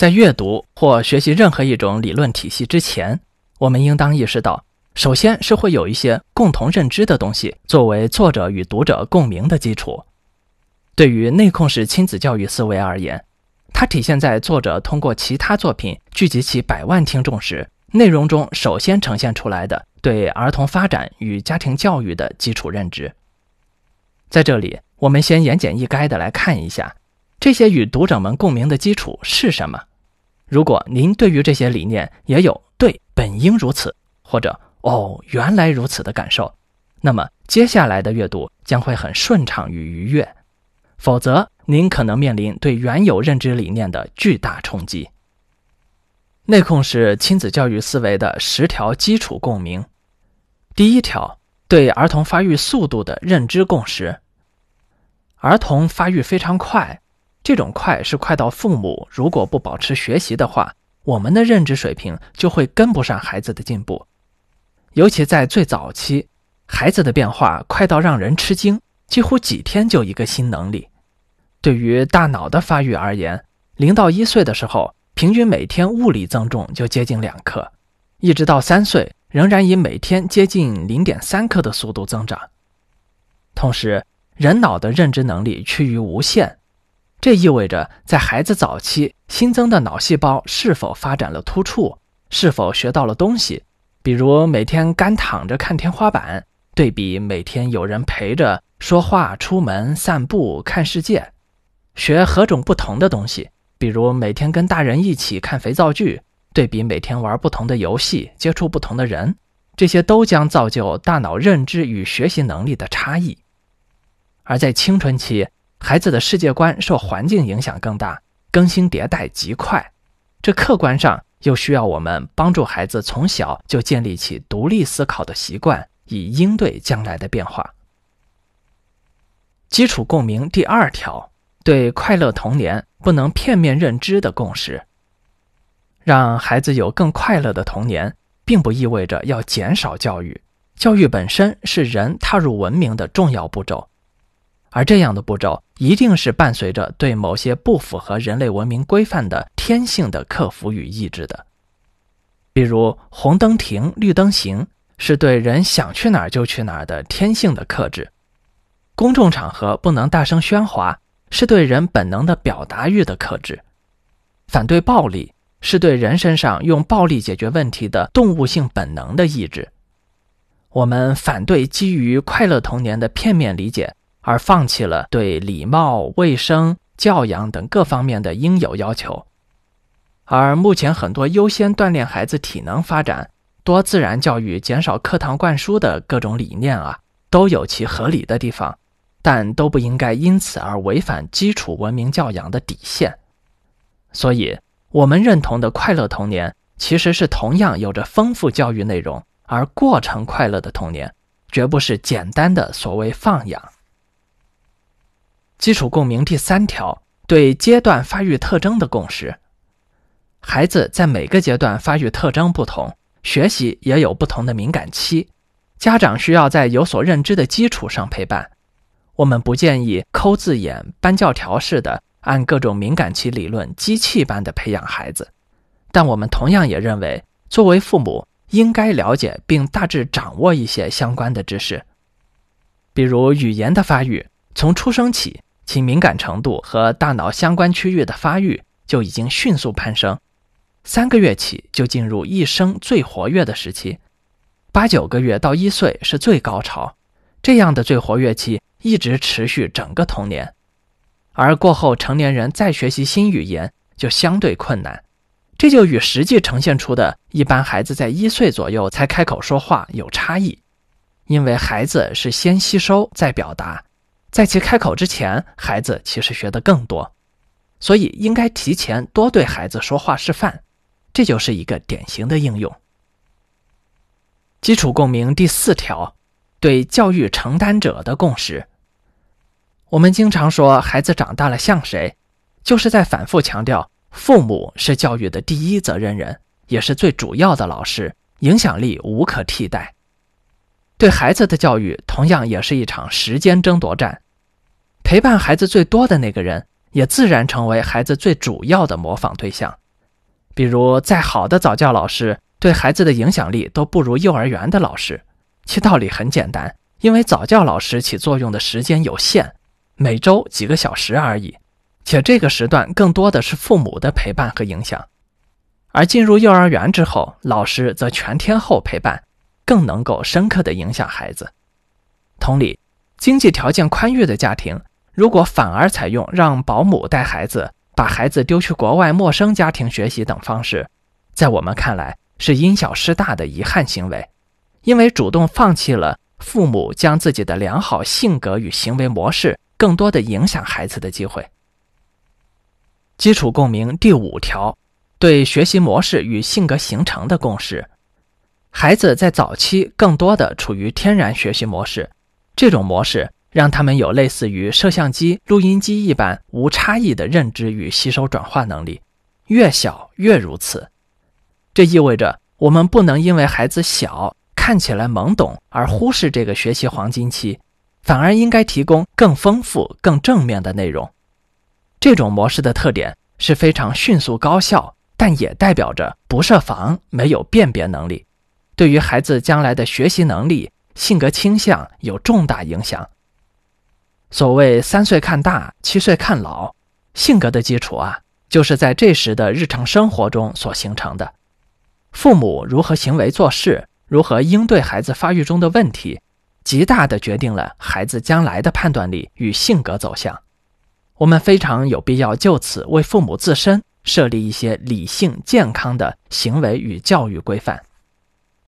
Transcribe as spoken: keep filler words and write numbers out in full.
在阅读或学习任何一种理论体系之前，我们应当意识到，首先是会有一些共同认知的东西作为作者与读者共鸣的基础。对于内控式亲子教育思维而言，它体现在作者通过其他作品聚集其百万听众时，内容中首先呈现出来的对儿童发展与家庭教育的基础认知。在这里，我们先言简意赅地来看一下，这些与读者们共鸣的基础是什么。如果您对于这些理念也有对本应如此或者哦原来如此的感受，那么接下来的阅读将会很顺畅与愉悦，否则您可能面临对原有认知理念的巨大冲击。内控式亲子教育思维的十条基础共鸣。第一条，对儿童发育速度的认知共识。儿童发育非常快，这种快是快到父母如果不保持学习的话，我们的认知水平就会跟不上孩子的进步。尤其在最早期，孩子的变化快到让人吃惊，几乎几天就一个新能力。对于大脑的发育而言，零到一岁的时候，平均每天物理增重就接近两克，一直到三岁，仍然以每天接近 零点三 克的速度增长。同时，人脑的认知能力趋于无限，这意味着在孩子早期，新增的脑细胞是否发展了突触，是否学到了东西，比如每天干躺着看天花板，对比每天有人陪着说话、出门、散步、看世界，学何种不同的东西，比如每天跟大人一起看肥皂剧，对比每天玩不同的游戏、接触不同的人，这些都将造就大脑认知与学习能力的差异。而在青春期，孩子的世界观受环境影响更大，更新迭代极快，这客观上又需要我们帮助孩子从小就建立起独立思考的习惯，以应对将来的变化。基础共鸣第二条，对快乐童年不能片面认知的共识。让孩子有更快乐的童年，并不意味着要减少教育，教育本身是人踏入文明的重要步骤，而这样的步骤一定是伴随着对某些不符合人类文明规范的天性的克服与抑制的。比如红灯停绿灯行，是对人想去哪儿就去哪儿的天性的克制；公众场合不能大声喧哗，是对人本能的表达欲的克制；反对暴力，是对人身上用暴力解决问题的动物性本能的抑制。我们反对基于快乐童年的片面理解，而放弃了对礼貌、卫生、教养等各方面的应有要求。而目前很多优先锻炼孩子体能发展、多自然教育、减少课堂灌输的各种理念啊，都有其合理的地方，但都不应该因此而违反基础文明教养的底线。所以，我们认同的快乐童年其实是同样有着丰富教育内容，而过程快乐的童年绝不是简单的所谓放养。基础共鸣第三条，对阶段发育特征的共识。孩子在每个阶段发育特征不同，学习也有不同的敏感期，家长需要在有所认知的基础上陪伴。我们不建议抠字眼、搬教条式的按各种敏感期理论机器般的培养孩子，但我们同样也认为，作为父母应该了解并大致掌握一些相关的知识。比如语言的发育，从出生起，其敏感程度和大脑相关区域的发育就已经迅速攀升，三个月起就进入一生最活跃的时期，八九个月到一岁是最高潮，这样的最活跃期一直持续整个童年。而过后成年人再学习新语言就相对困难，这就与实际呈现出的一般孩子在一岁左右才开口说话有差异，因为孩子是先吸收再表达，在其开口之前，孩子其实学得更多，所以应该提前多对孩子说话示范，这就是一个典型的应用。基础共鸣第四条，对教育承担者的共识。我们经常说孩子长大了像谁，就是在反复强调父母是教育的第一责任人，也是最主要的老师，影响力无可替代。对孩子的教育同样也是一场时间争夺战，陪伴孩子最多的那个人也自然成为孩子最主要的模仿对象，比如再好的早教老师对孩子的影响力都不如幼儿园的老师。其道理很简单，因为早教老师起作用的时间有限，每周几个小时而已，且这个时段更多的是父母的陪伴和影响。而进入幼儿园之后，老师则全天候陪伴，更能够深刻地影响孩子。同理，经济条件宽裕的家庭，如果反而采用让保姆带孩子，把孩子丢去国外陌生家庭学习等方式，在我们看来是因小失大的遗憾行为，因为主动放弃了父母将自己的良好性格与行为模式更多地影响孩子的机会。基础共鸣第五条，对学习模式与性格形成的共识。孩子在早期更多的处于天然学习模式，这种模式让他们有类似于摄像机、录音机一般无差异的认知与吸收转化能力，越小越如此。这意味着我们不能因为孩子小，看起来懵懂而忽视这个学习黄金期，反而应该提供更丰富、更正面的内容。这种模式的特点是非常迅速高效，但也代表着不设防，没有辨别能力，对于孩子将来的学习能力、性格倾向有重大影响。所谓三岁看大，七岁看老，性格的基础啊，就是在这时的日常生活中所形成的。父母如何行为做事，如何应对孩子发育中的问题，极大地决定了孩子将来的判断力与性格走向。我们非常有必要就此为父母自身设立一些理性健康的行为与教育规范。